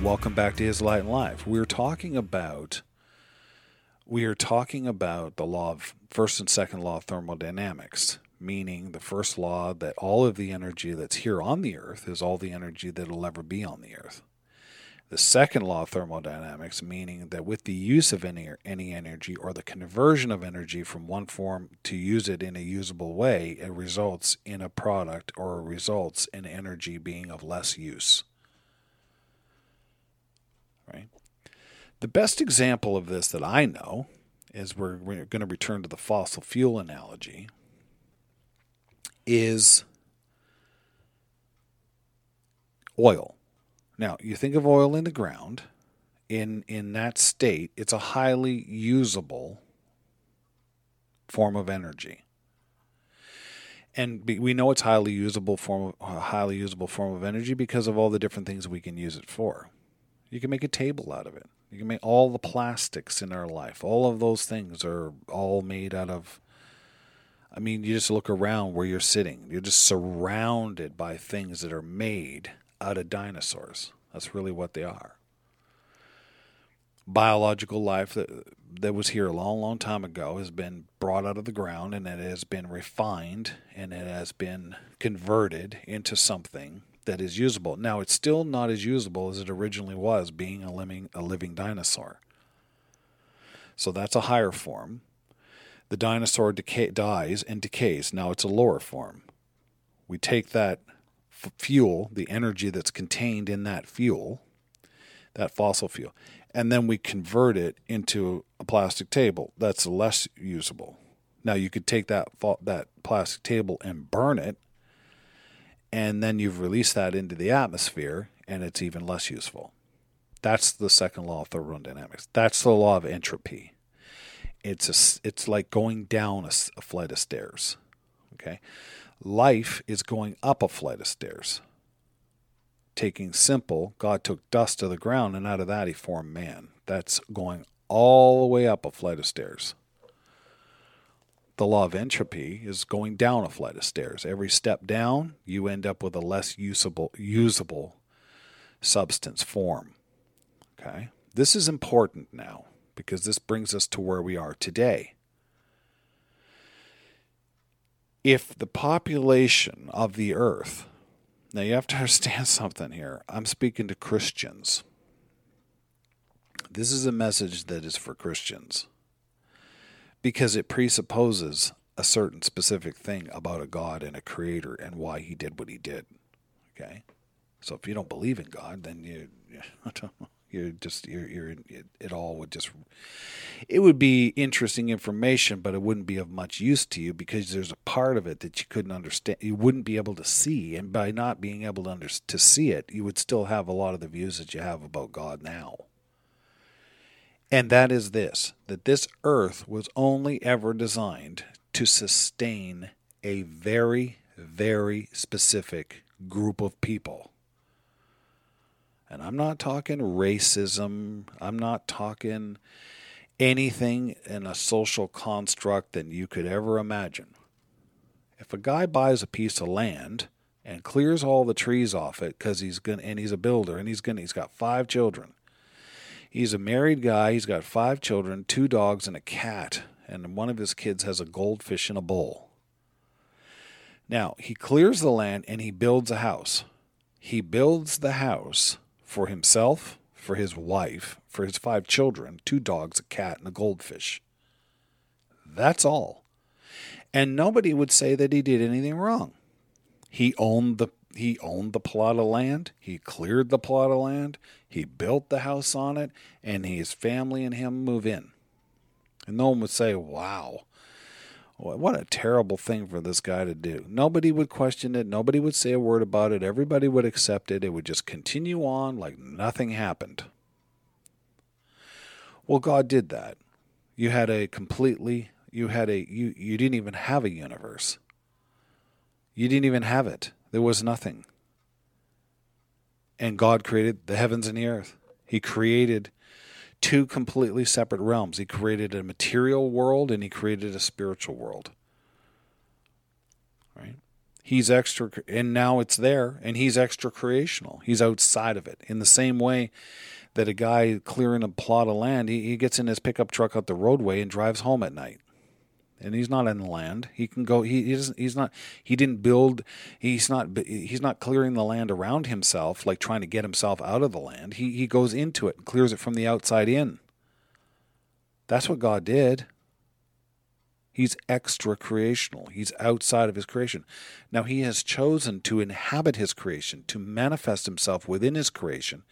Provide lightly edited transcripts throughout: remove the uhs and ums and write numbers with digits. Welcome back to His Light and Life. We are talking about the law of first and second law of thermodynamics, meaning the first law that all of the energy that's here on the earth is all the energy that will ever be on the earth. The second law of thermodynamics, meaning that with the use of any energy or the conversion of energy from one form to use it in a usable way, it results in a product or results in energy being of less use. Right. The best example of this that I know is we're going to return to the fossil fuel analogy is oil. Now, you think of oil in the ground. In that state, it's a highly usable form of energy. And we know it's a highly usable form of energy because of all the different things we can use it for. You can make a table out of it. You can make all the plastics in our life. All of those things are all made out of, you just look around where you're sitting. You're just surrounded by things that are made out of dinosaurs. That's really what they are. Biological life that was here a long, long time ago has been brought out of the ground, and it has been refined, and it has been converted into something that is usable. Now, it's still not as usable as it originally was, being a living dinosaur. So that's a higher form. The dinosaur dies and decays. Now it's a lower form. We take that fuel, the energy that's contained in that fuel, that fossil fuel, and then we convert it into a plastic table. That's less usable. Now you could take that plastic table and burn it, and then you've released that into the atmosphere, and it's even less useful. That's the second law of thermodynamics. That's the law of entropy. It's like going down a flight of stairs. Okay, life is going up a flight of stairs. Taking simple, God took dust to the ground, and out of that he formed man. That's going all the way up a flight of stairs. The law of entropy is going down a flight of stairs. Every step down, you end up with a less usable substance form. Okay? This is important now because this brings us to where we are today. If the population of the earth, now you have to understand something here. I'm speaking to Christians. This is a message that is for Christians, because it presupposes a certain specific thing about a God and a creator and why he did what he did. Okay? So if you don't believe in God, then it would be interesting information, but it wouldn't be of much use to you because there's a part of it that you couldn't understand. You wouldn't be able to see, and by not being able to see it, you would still have a lot of the views that you have about God now. And that is this, that this earth was only ever designed to sustain a very, very specific group of people. And I'm not talking racism. I'm not talking anything in a social construct that you could ever imagine. If a guy buys a piece of land and clears all the trees off it because he's a builder and he's got 5 children. He's a married guy. He's got 5 children, 2 dogs, and a cat. And one of his kids has a goldfish in a bowl. Now, he clears the land and he builds a house. He builds the house for himself, for his wife, for his 5 children, 2 dogs, a cat, and a goldfish. That's all. And nobody would say that he did anything wrong. He owned the plot of land, he cleared the plot of land, he built the house on it, and his family and him move in. And no one would say, wow, what a terrible thing for this guy to do. Nobody would question it, nobody would say a word about it, everybody would accept it, it would just continue on like nothing happened. Well, God did that. You had a completely, you didn't even have a universe. You didn't even have it. There was nothing. And God created the heavens and the earth. He created two completely separate realms. He created a material world and he created a spiritual world. Right? He's extra, and now it's there, and he's extra creational. He's outside of it. In the same way that a guy clearing a plot of land, he gets in his pickup truck out the roadway and drives home at night. And he's not in the land. He can go. He's not clearing the land around himself, like trying to get himself out of the land. He goes into it and clears it from the outside in. That's what God did. He's extra creational. He's outside of his creation. Now he has chosen to inhabit his creation, to manifest himself within his creation,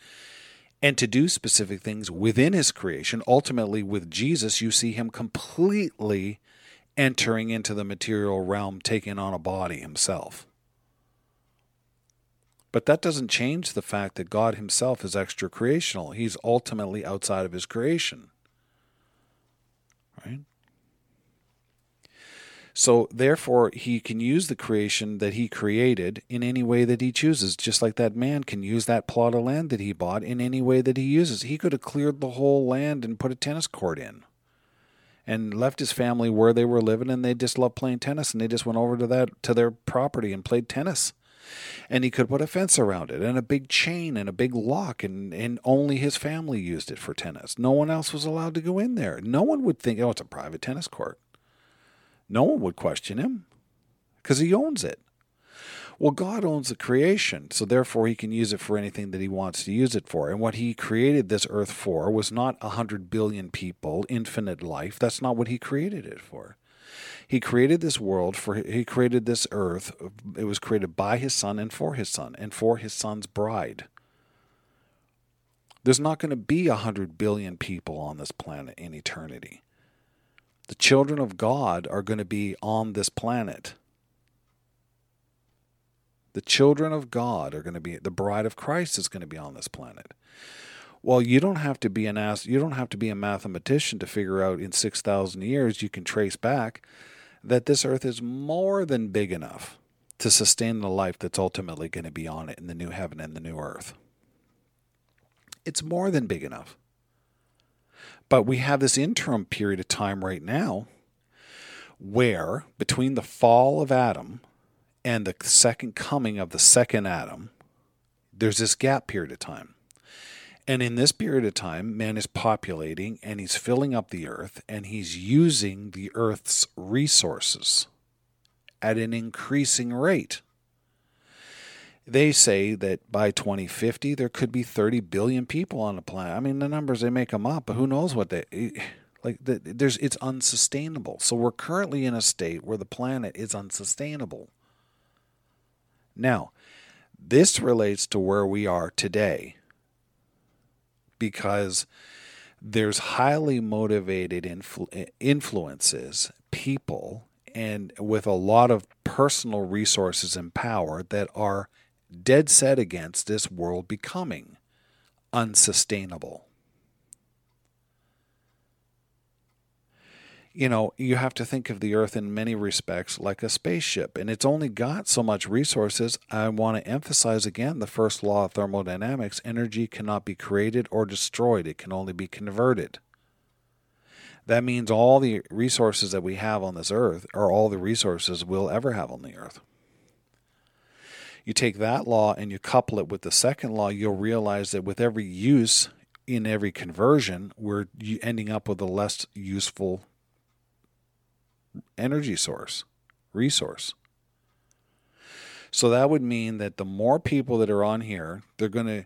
and to do specific things within his creation. Ultimately, with Jesus, you see him completely entering into the material realm, taking on a body himself. But that doesn't change the fact that God himself is extra creational. He's ultimately outside of his creation. Right? So therefore, he can use the creation that he created in any way that he chooses, just like that man can use that plot of land that he bought in any way that he uses. He could have cleared the whole land and put a tennis court in, and left his family where they were living, and they just loved playing tennis, and they just went over to their property and played tennis. And he could put a fence around it and a big chain and a big lock, and only his family used it for tennis. No one else was allowed to go in there. No one would think, oh, it's a private tennis court. No one would question him because he owns it. Well, God owns the creation, so therefore he can use it for anything that he wants to use it for. And what he created this earth for was not 100 billion people, infinite life. That's not what he created it for. He created this world for, he created this earth. It was created by his son and for his son and for his son's bride. There's not going to be 100 billion people on this planet in eternity. The children of God are going to be on this planet. The children of God are going to be, the bride of Christ is going to be on this planet. Well, you don't have to be you don't have to be a mathematician to figure out in 6,000 years you can trace back that this earth is more than big enough to sustain the life that's ultimately going to be on it in the new heaven and the new earth. It's more than big enough. But we have this interim period of time right now where between the fall of Adam and the second coming of the second Adam, there's this gap period of time. And in this period of time, man is populating and he's filling up the earth and he's using the earth's resources at an increasing rate. They say that by 2050, there could be 30 billion people on the planet. I mean, the numbers, they make them up, but who knows what they... Like, it's unsustainable. So we're currently in a state where the planet is unsustainable. Now, this relates to where we are today because there's highly motivated influences, people, and with a lot of personal resources and power that are dead set against this world becoming unsustainable. You know, you have to think of the earth in many respects like a spaceship, and it's only got so much resources. I want to emphasize again the first law of thermodynamics: energy cannot be created or destroyed. It can only be converted. That means all the resources that we have on this earth are all the resources we'll ever have on the earth. You take that law and you couple it with the second law, you'll realize that with every use, in every conversion, we're ending up with a less useful energy source, resource. So that would mean that the more people that are on here, they're going to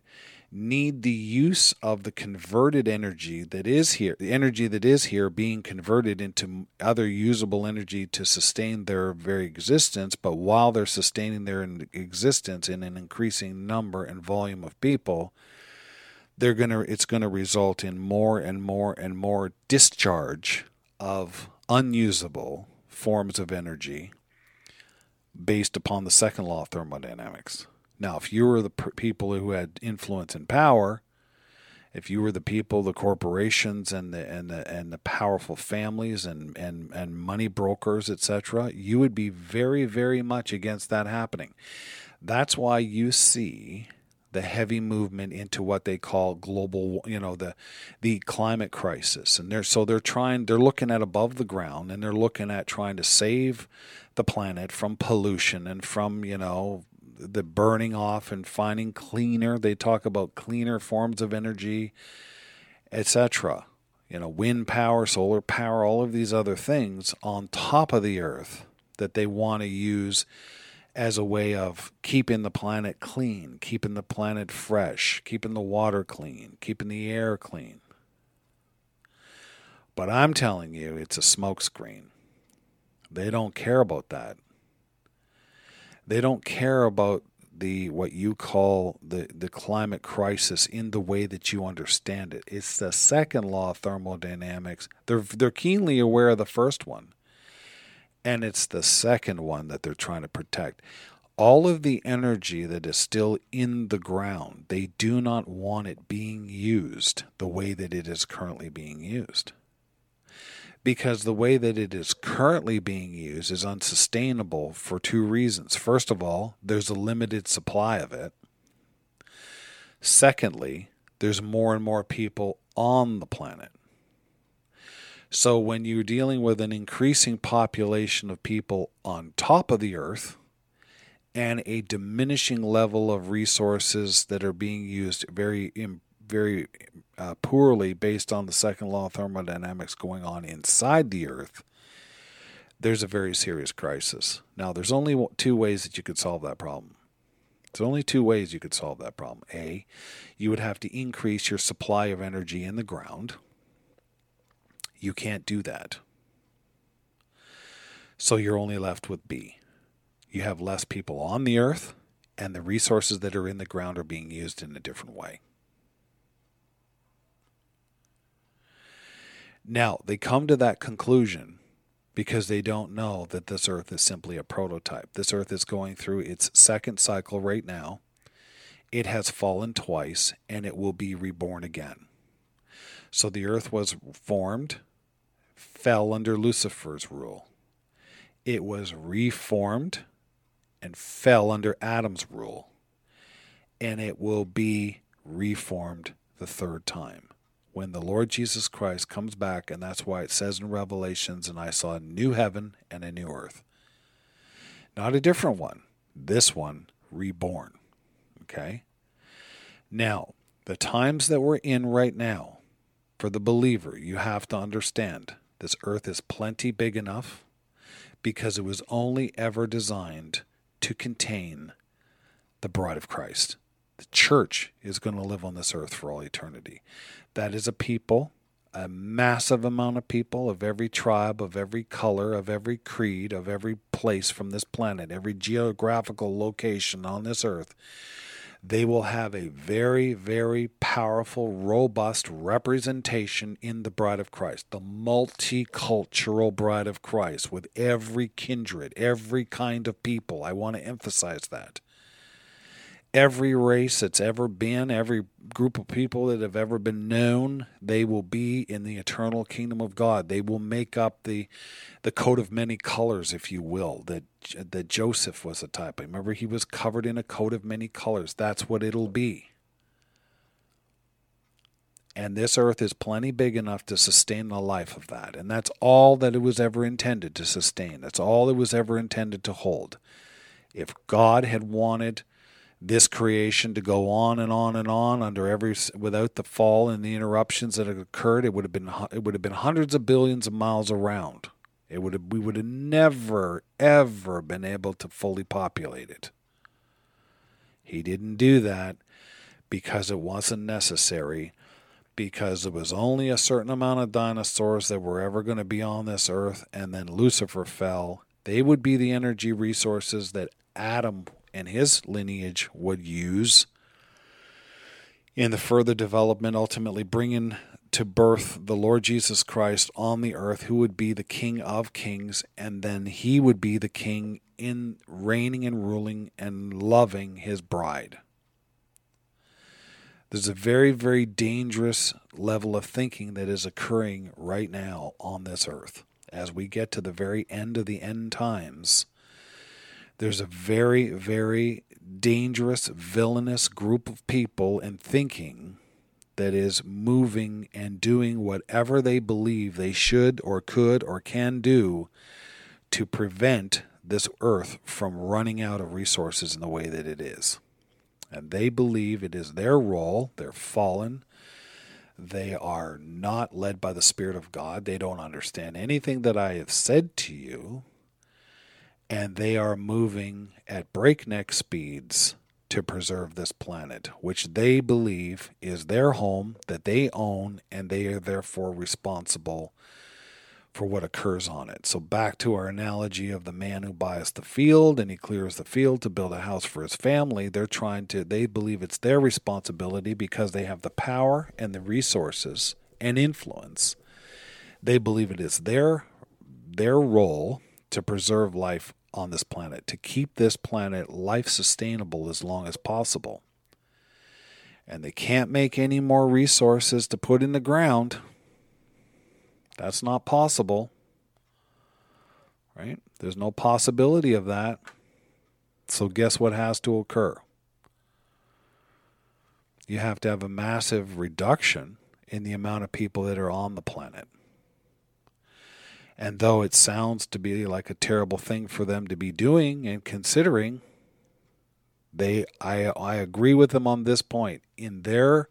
need the use of the converted energy that is here, the energy that is here being converted into other usable energy to sustain their very existence. But while they're sustaining their existence in an increasing number and volume of people, it's going to result in more and more and more discharge of unusable forms of energy based upon the second law of thermodynamics. Now, if you were the people who had influence and power if you were the people, the corporations, and the powerful families and money brokers, etc., you would be very, very much against that happening. That's why you see the heavy movement into what they call global, the climate crisis, and they're looking at above the ground, and they're looking at trying to save the planet from pollution and from the burning off and finding cleaner. They talk about cleaner forms of energy, etc. Wind power, solar power, all of these other things on top of the earth that they want to use as a way of keeping the planet clean, keeping the planet fresh, keeping the water clean, keeping the air clean. But I'm telling you, it's a smokescreen. They don't care about that. They don't care about what you call the climate crisis in the way that you understand it. It's the second law of thermodynamics. They're keenly aware of the first one, and it's the second one that they're trying to protect. All of the energy that is still in the ground, they do not want it being used the way that it is currently being used. Because the way that it is currently being used is unsustainable for two reasons. First of all, there's a limited supply of it. Secondly, there's more and more people on the planet. So when you're dealing with an increasing population of people on top of the earth and a diminishing level of resources that are being used very poorly based on the second law of thermodynamics going on inside the earth, there's a very serious crisis. Now, there's only two ways that you could solve that problem. A, you would have to increase your supply of energy in the ground. You can't do that. So you're only left with B. You have less people on the earth, and the resources that are in the ground are being used in a different way. Now, they come to that conclusion because they don't know that this earth is simply a prototype. This earth is going through its second cycle right now. It has fallen twice, and it will be reborn again. So the earth was formed, fell under Lucifer's rule. It was reformed and fell under Adam's rule. And it will be reformed the third time, when the Lord Jesus Christ comes back. And that's why it says in Revelations, and I saw a new heaven and a new earth. Not a different one. This one, reborn. Okay? Now, the times that we're in right now, for the believer, you have to understand this earth is plenty big enough because it was only ever designed to contain the bride of Christ. The church is going to live on this earth for all eternity. That is a people, a massive amount of people of every tribe, of every color, of every creed, of every place from this planet, every geographical location on this earth. They will have a very, very powerful, robust representation in the bride of Christ, the multicultural bride of Christ, with every kindred, every kind of people. I want to emphasize that. Every race that's ever been, every group of people that have ever been known, they will be in the eternal kingdom of God. They will make up the coat of many colors, if you will, that Joseph was a type. Remember, he was covered in a coat of many colors. That's what it'll be. And this earth is plenty big enough to sustain the life of that. And that's all that it was ever intended to sustain. That's all it was ever intended to hold. If God had wanted this creation to go on and on and on without the fall and the interruptions that had occurred, it would have been hundreds of billions of miles around. We would have never, ever been able to fully populate it. He didn't do that because it wasn't necessary, because there was only a certain amount of dinosaurs that were ever going to be on this earth, and then Lucifer fell. They would be the energy resources that Adam and his lineage would use in the further development, ultimately bringing to birth the Lord Jesus Christ on the earth, who would be the King of Kings, and then he would be the king in reigning and ruling and loving his bride. There's a very, very dangerous level of thinking that is occurring right now on this earth. As we get to the very end of the end times, there's a very, very dangerous, villainous group of people and thinking that is moving and doing whatever they believe they should or could or can do to prevent this earth from running out of resources in the way that it is. And they believe it is their role. They're fallen. They are not led by the Spirit of God. They don't understand anything that I have said to you. And they are moving at breakneck speeds to preserve this planet, which they believe is their home, that they own, and they are therefore responsible for what occurs on it. So back to our analogy of the man who buys the field and he clears the field to build a house for his family. They believe it's their responsibility because they have the power and the resources and influence. They believe it is their role to preserve life on this planet, to keep this planet life sustainable as long as possible. And they can't make any more resources to put in the ground. That's not possible, right? There's no possibility of that. So guess what has to occur? You have to have a massive reduction in the amount of people that are on the planet. And though it sounds to be like a terrible thing for them to be doing and considering, I agree with them on this point. In their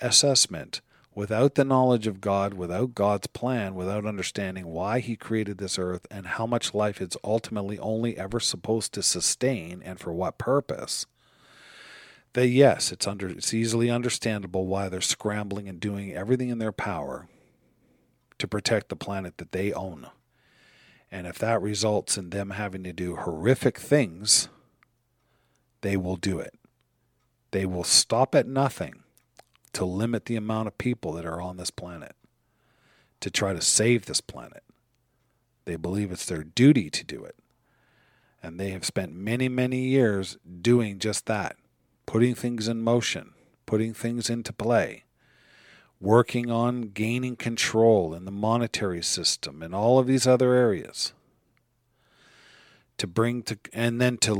assessment, without the knowledge of God, without God's plan, without understanding why he created this earth and how much life it's ultimately only ever supposed to sustain and for what purpose, that yes, it's easily understandable why they're scrambling and doing everything in their power to protect the planet that they own. And if that results in them having to do horrific things, they will do it. They will stop at nothing to limit the amount of people that are on this planet, to try to save this planet. They believe it's their duty to do it. And they have spent many, many years doing just that, putting things in motion, putting things into play, working on gaining control in the monetary system and all of these other areas, to bring it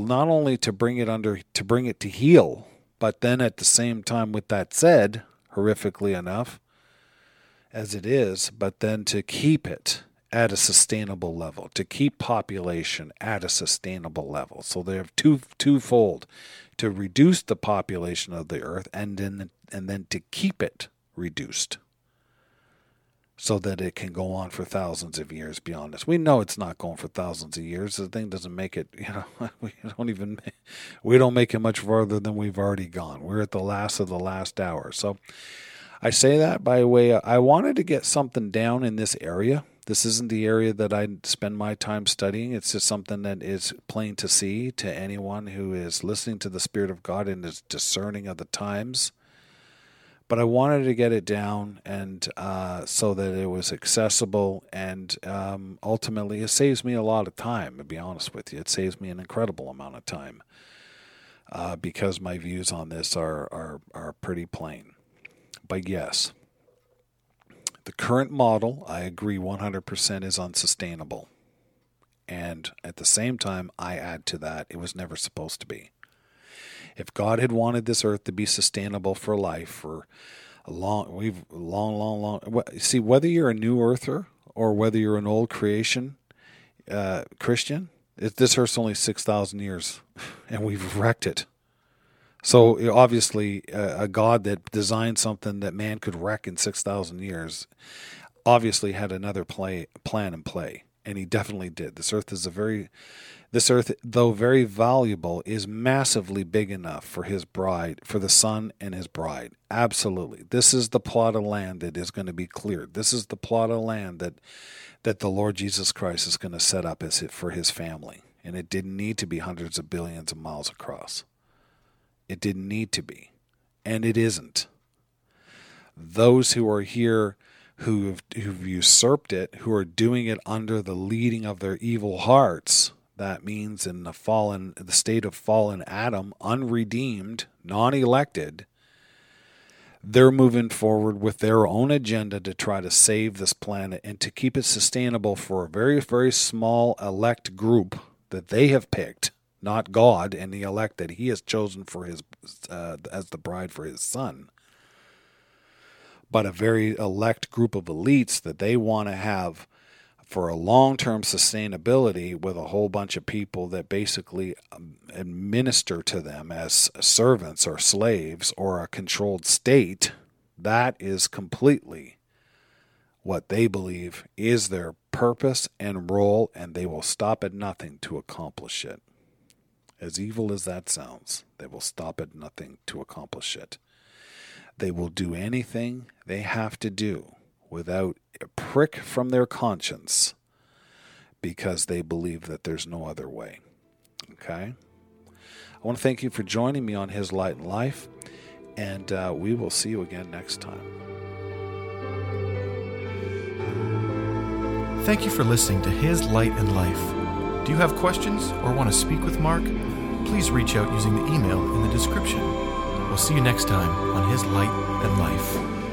to heel. But then at the same time, with that said, horrifically enough, as it is, but then to keep it at a sustainable level, to keep population at a sustainable level. So they have twofold, to reduce the population of the earth and then to keep it reduced so that it can go on for thousands of years beyond us. We know it's not going for thousands of years. The thing doesn't make it, we don't make it much farther than we've already gone. We're at the last of the last hour. So I say that by way of, I wanted to get something down in this area. This isn't the area that I spend my time studying. It's just something that is plain to see to anyone who is listening to the Spirit of God and is discerning of the times. But I wanted to get it down and so that it was accessible, and ultimately it saves me a lot of time, to be honest with you. It saves me an incredible amount of time because my views on this are pretty plain. But yes, the current model, I agree 100%, is unsustainable. And at the same time, I add to that, it was never supposed to be. If God had wanted this earth to be sustainable for life for a long, see, whether you're a new earther or whether you're an old creation Christian, this earth's only 6,000 years and we've wrecked it. So obviously a God that designed something that man could wreck in 6,000 years obviously had another plan in play. And he definitely did. This earth, though very valuable, is massively big enough for his bride, for the son and his bride. Absolutely. This is the plot of land that is going to be cleared. This is the plot of land that the Lord Jesus Christ is going to set up as it for his family. And it didn't need to be hundreds of billions of miles across. It didn't need to be. And it isn't. Those who are here who've usurped it, who are doing it under the leading of their evil hearts. That means in the state of fallen Adam, unredeemed, non-elected, They're moving forward with their own agenda to try to save this planet and to keep it sustainable for a very, very small elect group that they have picked, not God and the elect that he has chosen for his as the bride for his son, but a very elect group of elites that they want to have for a long-term sustainability with a whole bunch of people that basically administer to them as servants or slaves or a controlled state. That is completely what they believe is their purpose and role, and they will stop at nothing to accomplish it. As evil as that sounds, they will stop at nothing to accomplish it. They will do anything they have to do without a prick from their conscience because they believe that there's no other way. Okay? I want to thank you for joining me on His Light and Life, and we will see you again next time. Thank you for listening to His Light and Life. Do you have questions or want to speak with Mark? Please reach out using the email in the description. We'll see you next time on His Light and Life.